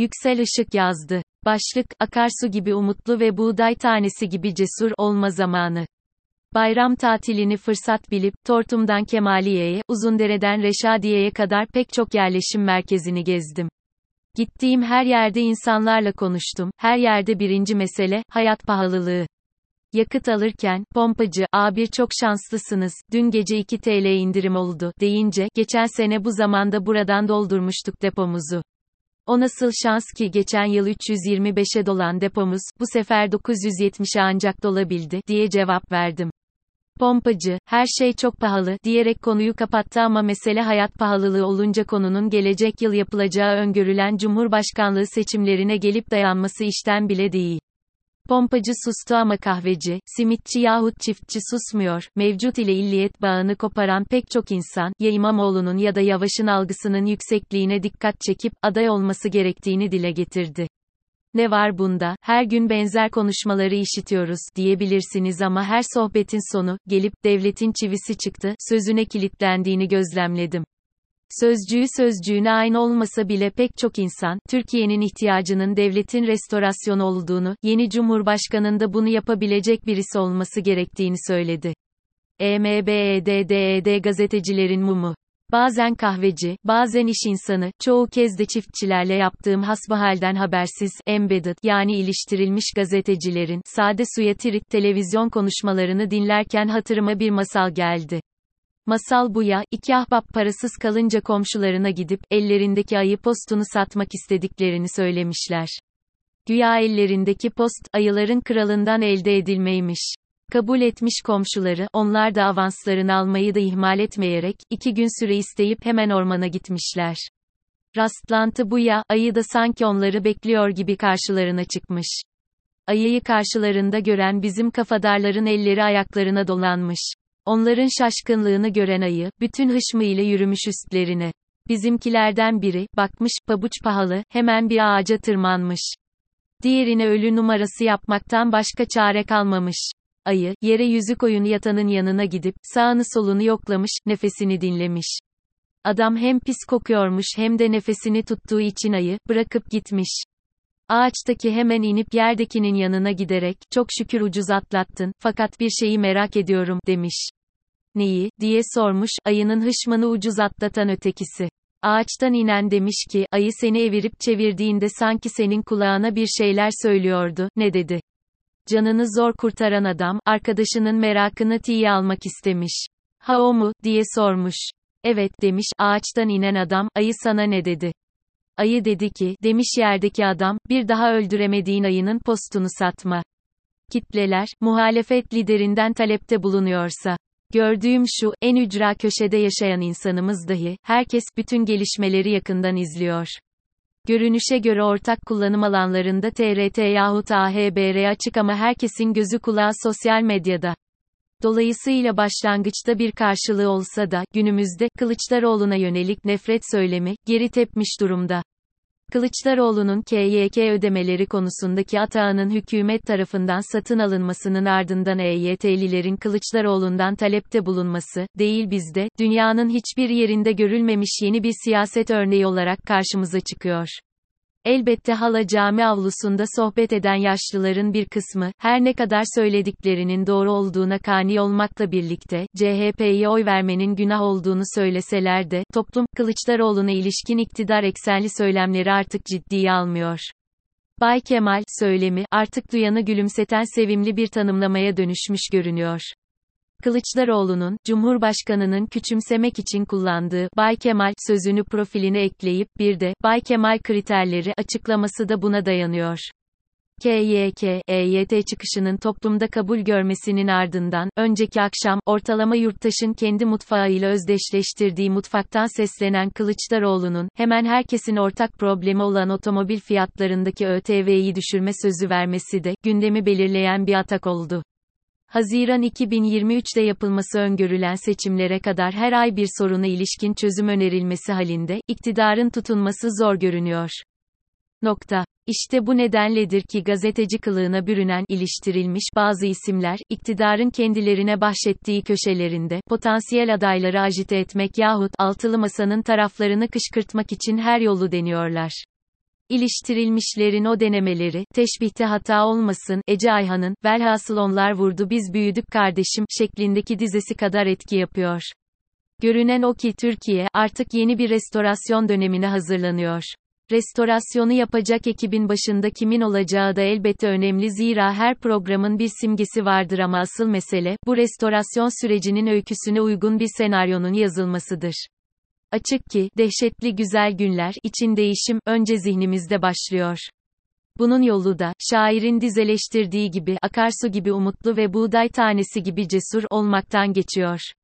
Yüksel Işık yazdı. Başlık, akarsu gibi umutlu ve buğday tanesi gibi cesur olma zamanı. Bayram tatilini fırsat bilip, Tortum'dan Kemaliye'ye, Uzundere'den Reşadiye'ye kadar pek çok yerleşim merkezini gezdim. Gittiğim her yerde insanlarla konuştum, her yerde birinci mesele, hayat pahalılığı. Yakıt alırken, pompacı, "Abi çok şanslısınız, dün gece 2 TL indirim oldu" deyince, "Geçen sene bu zamanda buradan doldurmuştuk depomuzu. O nasıl şans ki geçen yıl 325'e dolan depomuz, bu sefer 970'e ancak dolabildi" diye cevap verdim. Pompacı, "Her şey çok pahalı" diyerek konuyu kapattı ama mesele hayat pahalılığı olunca konunun gelecek yıl yapılacağı öngörülen Cumhurbaşkanlığı seçimlerine gelip dayanması işten bile değil. Pompacı sustu ama kahveci, simitçi yahut çiftçi susmuyor. Mevcut ile illiyet bağını koparan pek çok insan, ya İmamoğlu'nun ya da Yavaş'ın algısının yüksekliğine dikkat çekip, aday olması gerektiğini dile getirdi. "Ne var bunda, her gün benzer konuşmaları işitiyoruz" diyebilirsiniz ama her sohbetin sonu, "Gelip, devletin çivisi çıktı" sözüne kilitlendiğini gözlemledim. Sözcüğü sözcüğüne aynı olmasa bile pek çok insan, Türkiye'nin ihtiyacının devletin restorasyonu olduğunu, yeni Cumhurbaşkanı'nın da bunu yapabilecek birisi olması gerektiğini söyledi. EMBEDDED gazetecilerin mumu. Bazen kahveci, bazen iş insanı, çoğu kez de çiftçilerle yaptığım hasbahalden habersiz, embedded yani iliştirilmiş gazetecilerin, sade suya tirit televizyon konuşmalarını dinlerken hatırıma bir masal geldi. Masal bu ya, iki ahbap parasız kalınca komşularına gidip, ellerindeki ayı postunu satmak istediklerini söylemişler. Güya ellerindeki post, ayıların kralından elde edilmeymiş. Kabul etmiş komşuları, onlar da avanslarını almayı da ihmal etmeyerek, 2 gün süre isteyip hemen ormana gitmişler. Rastlantı bu ya, ayı da sanki onları bekliyor gibi karşılarına çıkmış. Ayıyı karşılarında gören bizim kafadarların elleri ayaklarına dolanmış. Onların şaşkınlığını gören ayı, bütün hışmıyla yürümüş üstlerine. Bizimkilerden biri, bakmış, "Pabuç pahalı", hemen bir ağaca tırmanmış. Diğerine ölü numarası yapmaktan başka çare kalmamış. Ayı, yere yüzü koyun yatanın yanına gidip, sağını solunu yoklamış, nefesini dinlemiş. Adam hem pis kokuyormuş hem de nefesini tuttuğu için ayı, bırakıp gitmiş. Ağaçtaki hemen inip yerdekinin yanına giderek, "Çok şükür ucuz atlattın, fakat bir şeyi merak ediyorum" demiş. "Neyi?" diye sormuş, ayının hışmanı ucuz atlatan ötekisi. Ağaçtan inen demiş ki, "Ayı seni evirip çevirdiğinde sanki senin kulağına bir şeyler söylüyordu, ne dedi?" Canını zor kurtaran adam, arkadaşının merakını tiye almak istemiş. "Ha o mu?" diye sormuş. "Evet" demiş, ağaçtan inen adam, "Ayı sana ne dedi?" "Ayı dedi ki" demiş yerdeki adam, "bir daha öldüremediğin ayının postunu satma." Kitleler, muhalefet liderinden talepte bulunuyorsa. Gördüğüm şu, en ücra köşede yaşayan insanımız dahi, herkes, bütün gelişmeleri yakından izliyor. Görünüşe göre ortak kullanım alanlarında TRT yahut ABR açık ama herkesin gözü kulağı sosyal medyada. Dolayısıyla başlangıçta bir karşılığı olsa da, günümüzde, Kılıçdaroğlu'na yönelik nefret söylemi, geri tepmiş durumda. Kılıçdaroğlu'nun KYK ödemeleri konusundaki atağının hükümet tarafından satın alınmasının ardından EYT'lilerin Kılıçdaroğlu'ndan talepte bulunması, değil bizde, dünyanın hiçbir yerinde görülmemiş yeni bir siyaset örneği olarak karşımıza çıkıyor. Elbette hala cami avlusunda sohbet eden yaşlıların bir kısmı, her ne kadar söylediklerinin doğru olduğuna kani olmakla birlikte, CHP'ye oy vermenin günah olduğunu söyleseler de, toplum, Kılıçdaroğlu'na ilişkin iktidar eksenli söylemleri artık ciddiye almıyor. "Bay Kemal" söylemi, artık duyanı gülümseten sevimli bir tanımlamaya dönüşmüş görünüyor. Kılıçdaroğlu'nun, Cumhurbaşkanı'nın küçümsemek için kullandığı "Bay Kemal" sözünü profiline ekleyip, bir de "Bay Kemal kriterleri" açıklaması da buna dayanıyor. KYK, EYT çıkışının toplumda kabul görmesinin ardından, önceki akşam, ortalama yurttaşın kendi mutfağıyla özdeşleştirdiği mutfaktan seslenen Kılıçdaroğlu'nun, hemen herkesin ortak problemi olan otomobil fiyatlarındaki ÖTV'yi düşürme sözü vermesi de, gündemi belirleyen bir atak oldu. Haziran 2023'te yapılması öngörülen seçimlere kadar her ay bir soruna ilişkin çözüm önerilmesi halinde, iktidarın tutunması zor görünüyor. Nokta. İşte bu nedenledir ki gazeteci kılığına bürünen, iliştirilmiş bazı isimler, iktidarın kendilerine bahşettiği köşelerinde, potansiyel adayları ajite etmek yahut, altılı masanın taraflarını kışkırtmak için her yolu deniyorlar. İliştirilmişlerin o denemeleri, teşbihte hata olmasın, Ece Ayhan'ın, velhasıl onlar vurdu biz büyüdük kardeşim, şeklindeki dizesi kadar etki yapıyor. Görünen o ki Türkiye, artık yeni bir restorasyon dönemine hazırlanıyor. Restorasyonu yapacak ekibin başında kimin olacağı da elbette önemli, zira her programın bir simgesi vardır ama asıl mesele, bu restorasyon sürecinin öyküsüne uygun bir senaryonun yazılmasıdır. Açık ki, dehşetli güzel günler için değişim, önce zihnimizde başlıyor. Bunun yolu da, şairin dizeleştirdiği gibi, akarsu gibi umutlu ve buğday tanesi gibi cesur olmaktan geçiyor.